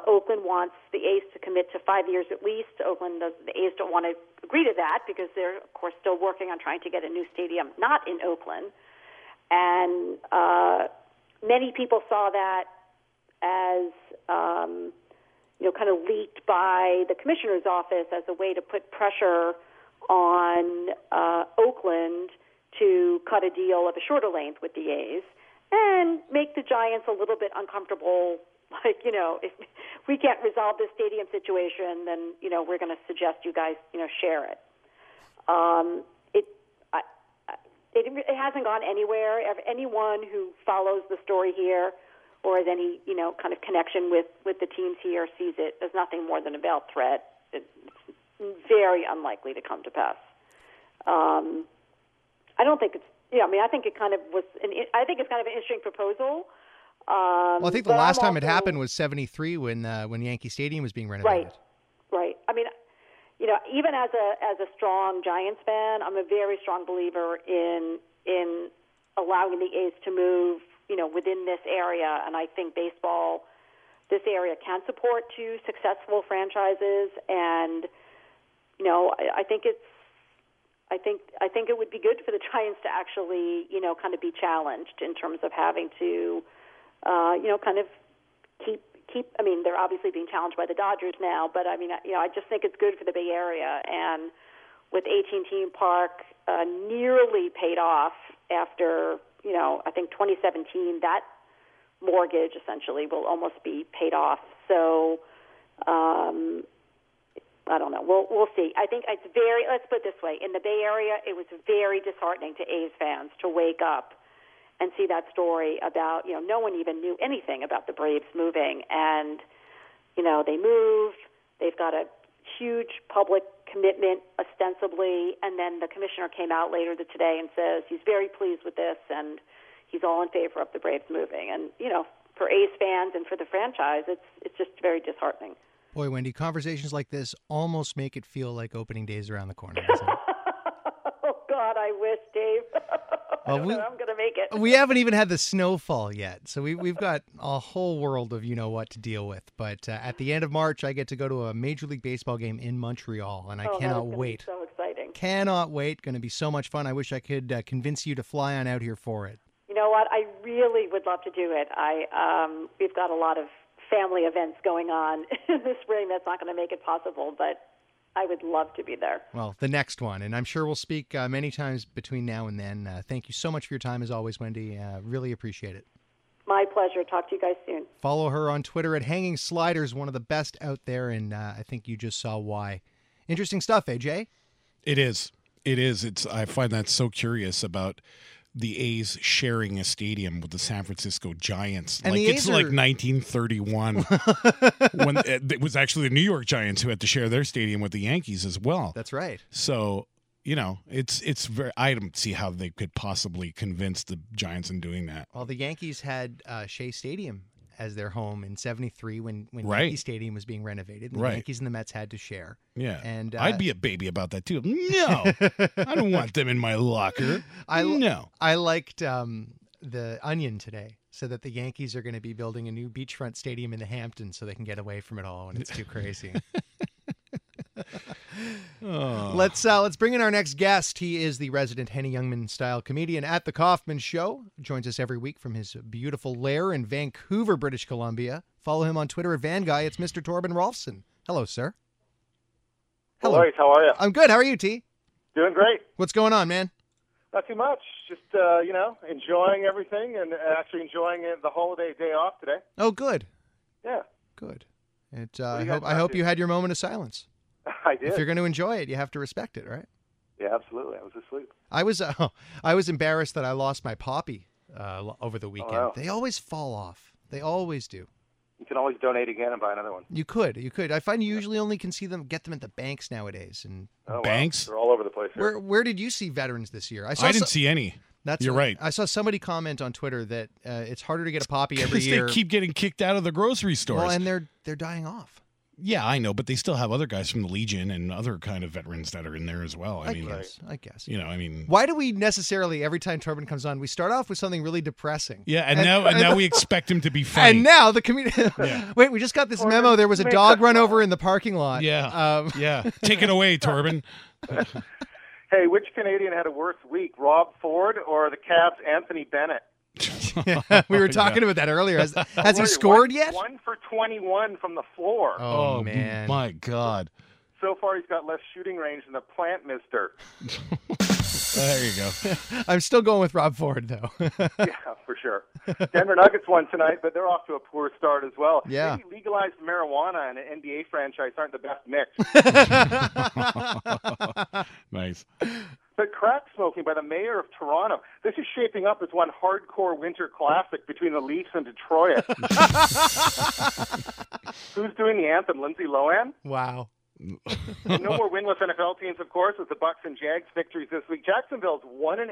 Oakland wants the A's to commit to 5 years at least. The A's don't want to agree to that because they're, of course, still working on trying to get a new stadium not in Oakland. And many people saw that as, kind of leaked by the commissioner's office as a way to put pressure on Oakland to cut a deal of a shorter length with the A's and make the Giants a little bit uncomfortable. Like, you know, if we can't resolve this stadium situation, then, you know, we're going to suggest you guys, you know, share it. It hasn't gone anywhere. Anyone who follows the story here or has any, you know, kind of connection with the teams here sees it as nothing more than a veiled threat. It's very unlikely to come to pass. I don't think it's, I think it's kind of an interesting proposal. Well, I think the last time it happened was '73 when Yankee Stadium was being renovated. Right. I mean, you know, even as a strong Giants fan, I'm a very strong believer in allowing the A's to move, you know, within this area, and I think baseball, this area can support two successful franchises, and you know, I think it would be good for the Giants to actually, you know, kind of be challenged in terms of having to, you know, kind of keep. I mean, they're obviously being challenged by the Dodgers now, but I mean, you know, I just think it's good for the Bay Area. And with AT&T Park nearly paid off after, you know, I think 2017, that mortgage essentially will almost be paid off. So. I don't know. We'll see. I think it's very, let's put it this way, in the Bay Area, it was very disheartening to A's fans to wake up and see that story about, you know, no one even knew anything about the Braves moving. And, you know, they move, they've got a huge public commitment ostensibly, and then the commissioner came out later today and says he's very pleased with this and he's all in favor of the Braves moving. And, you know, for A's fans and for the franchise, it's just very disheartening. Boy, Wendy, conversations like this almost make it feel like opening day's around the corner, doesn't it? Oh, God, I wish, Dave. Well, I don't know I'm going to make it. We haven't even had the snowfall yet, so we've got a whole world of you-know-what to deal with. But at the end of March, I get to go to a Major League Baseball game in Montreal, and I cannot wait. So exciting. Cannot wait. Going to be so much fun. I wish I could convince you to fly on out here for it. You know what? I really would love to do it. We've got a lot of family events going on this spring that's not going to make it possible, but I would love to be there. Well, the next one, and I'm sure we'll speak many times between now and then. Thank you so much for your time as always, Wendy. Really appreciate it. My pleasure. Talk to you guys soon. Follow her on Twitter at Hanging Sliders, one of the best out there, and I think you just saw why. Interesting stuff, AJ. It is. I find that so curious about the A's sharing a stadium with the San Francisco Giants. And like 1931 when it was actually the New York Giants who had to share their stadium with the Yankees as well. That's right. So, you know, it's very, I don't see how they could possibly convince the Giants in doing that. Well, the Yankees had Shea Stadium as their home in '73 when right. Yankee Stadium was being renovated. And the right. Yankees and the Mets had to share. Yeah. And I'd be a baby about that too. No, I don't want them in my locker. I liked The Onion today. said that the Yankees are going to be building a new beachfront stadium in the Hamptons so they can get away from it all when it's too crazy. Oh. Let's bring in our next guest. He is the resident Henny Youngman-style comedian at The Kaufman Show. He joins us every week from his beautiful lair in Vancouver, British Columbia. Follow him on Twitter at VanGuy. It's Mr. Torben Rolfsen. Hello, sir. Hello. Right, how are you? I'm good. How are you, T? Doing great. What's going on, man? Not too much. Just, enjoying everything and actually enjoying the holiday day off today. Oh, good. Yeah. Good. It, I hope you had your moment of silence. I did. If you're going to enjoy it, you have to respect it, right? Yeah, absolutely. I was asleep. I was embarrassed that I lost my poppy over the weekend. Oh, wow. They always fall off. They always do. You can always donate again and buy another one. You could. I find you usually only can see them, get them at the banks nowadays. And oh, banks? Wow. They're all over the place. Here. Where did you see veterans this year? I didn't see any. You're right. I saw somebody comment on Twitter that it's harder to get a poppy every year. They keep getting kicked out of the grocery stores. Well, and they're dying off. Yeah, I know, but they still have other guys from the Legion and other kind of veterans that are in there as well. I guess. You know, I mean, why do we necessarily every time Torben comes on, we start off with something really depressing? Yeah, and now we expect him to be funny. And now the community. Yeah. Wait, we just got this memo. There was a dog run over in the parking lot. Yeah, take it away, Torben. Hey, which Canadian had a worse week, Rob Ford or the Cavs' Anthony Bennett? We were talking about that earlier. Has he scored yet? 1 for 21 from the floor. Oh man, my God! So far, he's got less shooting range than the plant mister. There you go. I'm still going with Rob Ford, though. Yeah, for sure. Denver Nuggets won tonight, but they're off to a poor start as well. Yeah. Maybe legalized marijuana and an NBA franchise aren't the best mix. Nice. But crack smoking by the mayor of Toronto. This is shaping up as one hardcore winter classic between the Leafs and Detroit. Who's doing the anthem? Lindsay Lohan? Wow. No more winless NFL teams, of course, with the Bucks and Jags victories this week. Jacksonville's 1-8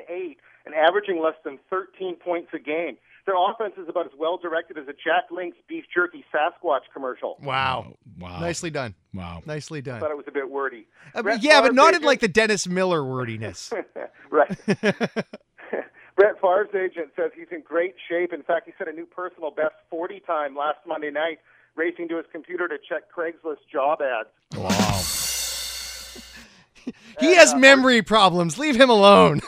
and averaging less than 13 points a game. Their offense is about as well directed as a Jack Link's beef jerky Sasquatch commercial. Wow! Nicely done. Wow! Nicely done. I thought it was a bit wordy. But not in like the Dennis Miller wordiness. Right. Brett Favre's agent says he's in great shape. In fact, he set a new personal best 40 time last Monday night, racing to his computer to check Craigslist job ads. Wow. He has memory problems. Leave him alone.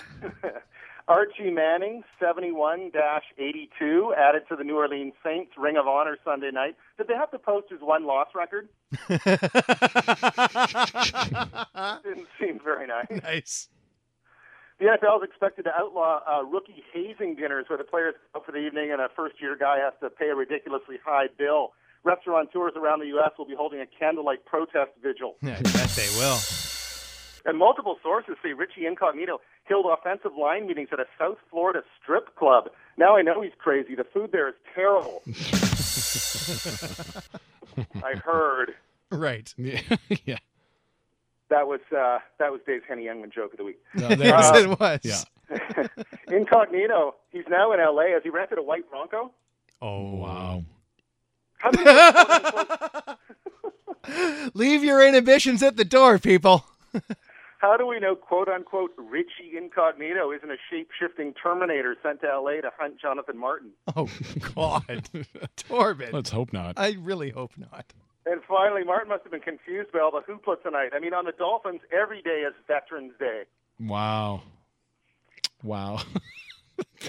Archie Manning, 71-82, added to the New Orleans Saints Ring of Honor Sunday night. Did they have to post his one loss record? Didn't seem very nice. Nice. The NFL is expected to outlaw rookie hazing dinners where the players go for the evening and a first-year guy has to pay a ridiculously high bill. Restaurateurs around the U.S. will be holding a candlelight protest vigil. Yeah, yes, they will. And multiple sources say Richie Incognito held offensive line meetings at a South Florida strip club. Now I know he's crazy. The food there is terrible. I heard. Right. Yeah. That was Dave's Henny Youngman joke of the week. No, yes, it was. Yeah. Incognito, he's now in L.A. Has he rented a white Bronco? Oh, wow. How many leave your inhibitions at the door, people. How do we know, quote-unquote, Richie Incognito isn't a shape-shifting Terminator sent to L.A. to hunt Jonathan Martin? Oh, God. Torben. Let's hope not. I really hope not. And finally, Martin must have been confused by all the hoopla tonight. I mean, on the Dolphins, every day is Veterans Day. Wow.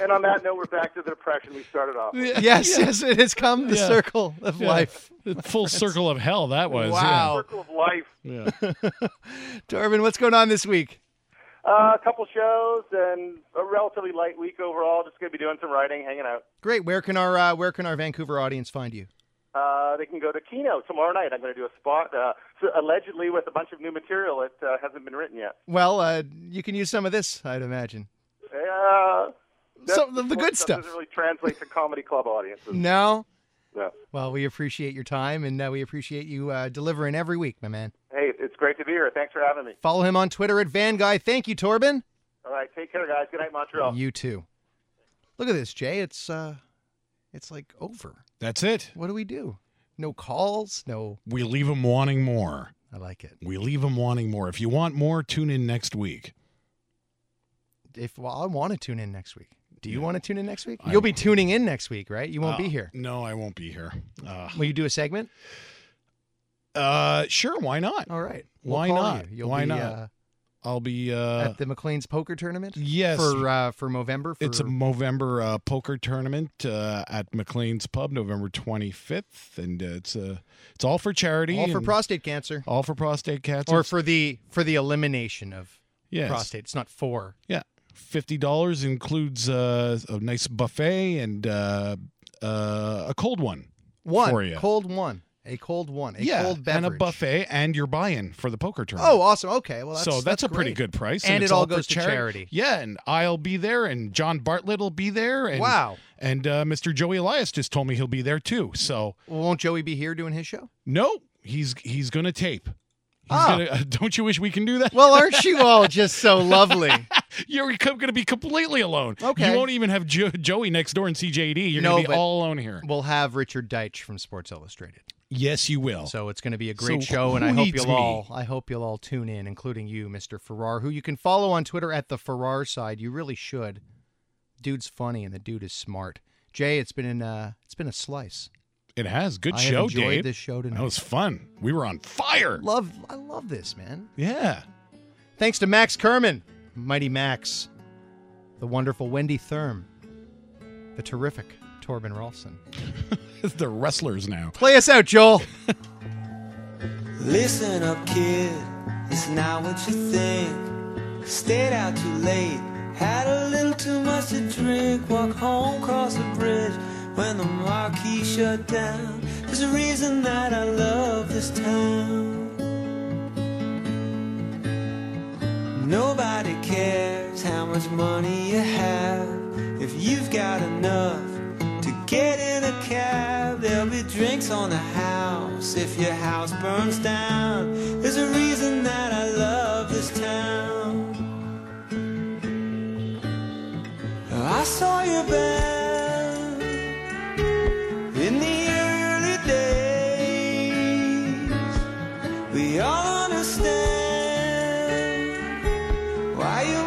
And on that note, we're back to the depression we started off with. Yes, it has come the circle of life. The full circle of hell that was. Wow. Circle of life. Yeah. Torben, what's going on this week? A couple shows and a relatively light week overall. Just going to be doing some writing, hanging out. Great. Where can our Vancouver audience find you? They can go to Kino tomorrow night. I'm going to do a spot, allegedly with a bunch of new material that hasn't been written yet. Well, you can use some of this, I'd imagine. Yeah. So the good stuff doesn't really translate to comedy club audiences. No. Well, we appreciate your time, and we appreciate you delivering every week, my man. Hey, it's great to be here. Thanks for having me. Follow him on Twitter at VanGuy. Thank you, Torben. All right, take care, guys. Good night, Montreal. You too. Look at this, Jay. It's like over. That's it. What do we do? No calls. No. We leave them wanting more. I like it. We leave them wanting more. If you want more, tune in next week. I want to tune in next week. Do you want to tune in next week? You'll be tuning in next week, right? You won't be here. No, I won't be here. Will you do a segment? Sure. Why not? All right. Why not? Why not? I'll be at the McLean's poker tournament. Yes, for Movember. It's a Movember poker tournament at McLean's Pub, November 25th, and it's all for charity. All for prostate cancer. All for prostate cancer, or for the elimination of prostate. It's not for $50 includes a nice buffet and a cold one. For you. Cold one. A cold one, cold beverage. And a buffet, and you're buying for the poker tournament. Oh, awesome. Okay, well, that's a pretty good price. And it all goes to charity. Yeah, and I'll be there, and John Bartlett will be there. And, wow. And Mr. Joey Elias just told me he'll be there, too. So won't Joey be here doing his show? No, he's going to tape. Don't you wish we can do that? Well, aren't you all just so lovely? You're going to be completely alone. Okay. You won't even have Joey next door and CJD. You're going to be all alone here. We'll have Richard Deitch from Sports Illustrated. Yes, you will. So it's going to be a great show, and I hope you'll all tune in, including you, Mr. Farrar, who you can follow on Twitter at the Farrar Side. You really should. Dude's funny, and the dude is smart. Jay, it's been a slice. It has. Good show, Dave. I enjoyed this show tonight. That was fun. We were on fire. I love this, man. Yeah. Thanks to Max Kerman, Mighty Max, the wonderful Wendy Thurm, the terrific Torben Rolfsen. They're wrestlers now. Play us out, Joel. Listen up, kid. It's not what you think. Stayed out too late. Had a little too much to drink. Walk home, cross the bridge. When the marquee shut down, there's a reason that I love this town. Nobody cares how much money you have. If you've got enough to get in a cab, there'll be drinks on the house if your house burns down. There's a reason that I love this town. I saw you back in the early days. We all understand why you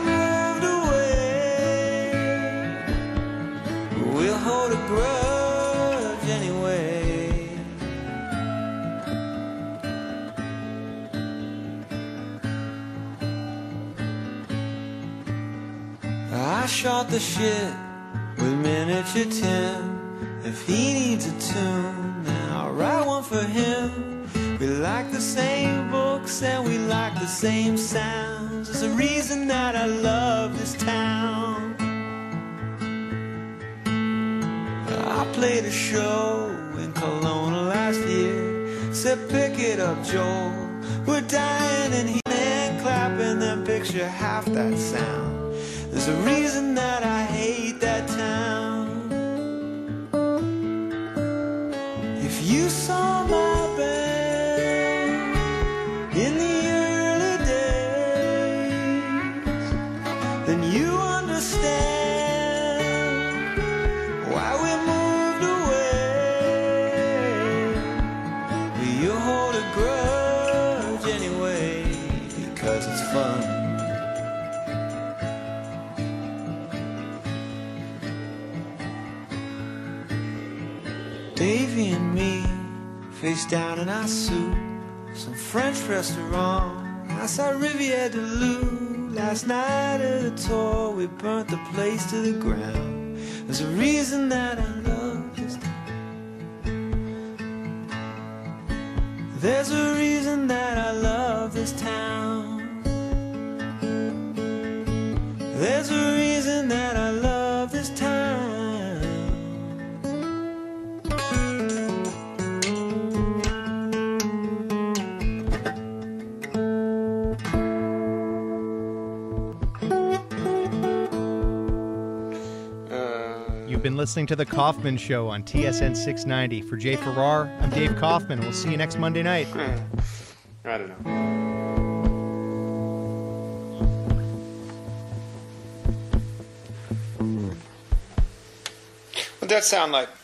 moved away. We'll hold a grudge anyway. I shot the shit with miniature Tim. If he needs a tune, then I'll write one for him. We like the same books and we like the same sounds. There's a reason that I love this town. I played a show in Kelowna last year. Said, pick it up, Joel. We're dying in here and clapping, then picture half that sound. There's a reason that I hate that town. You saw my band in the early days, then you understand why we moved away. But you hold a grudge anyway, because it's fun. Davy and me, face down in our soup, some French restaurant outside Riviere du Loup. Last night at a tour, we burnt the place to the ground. There's a reason that I love this town. There's a reason that I love this town. There's a reason that I love this town. Been listening to The Kaufman Show on TSN 690. For Jay Farrar, I'm Dave Kaufman. We'll see you next Monday night. I don't know. Well, that sound like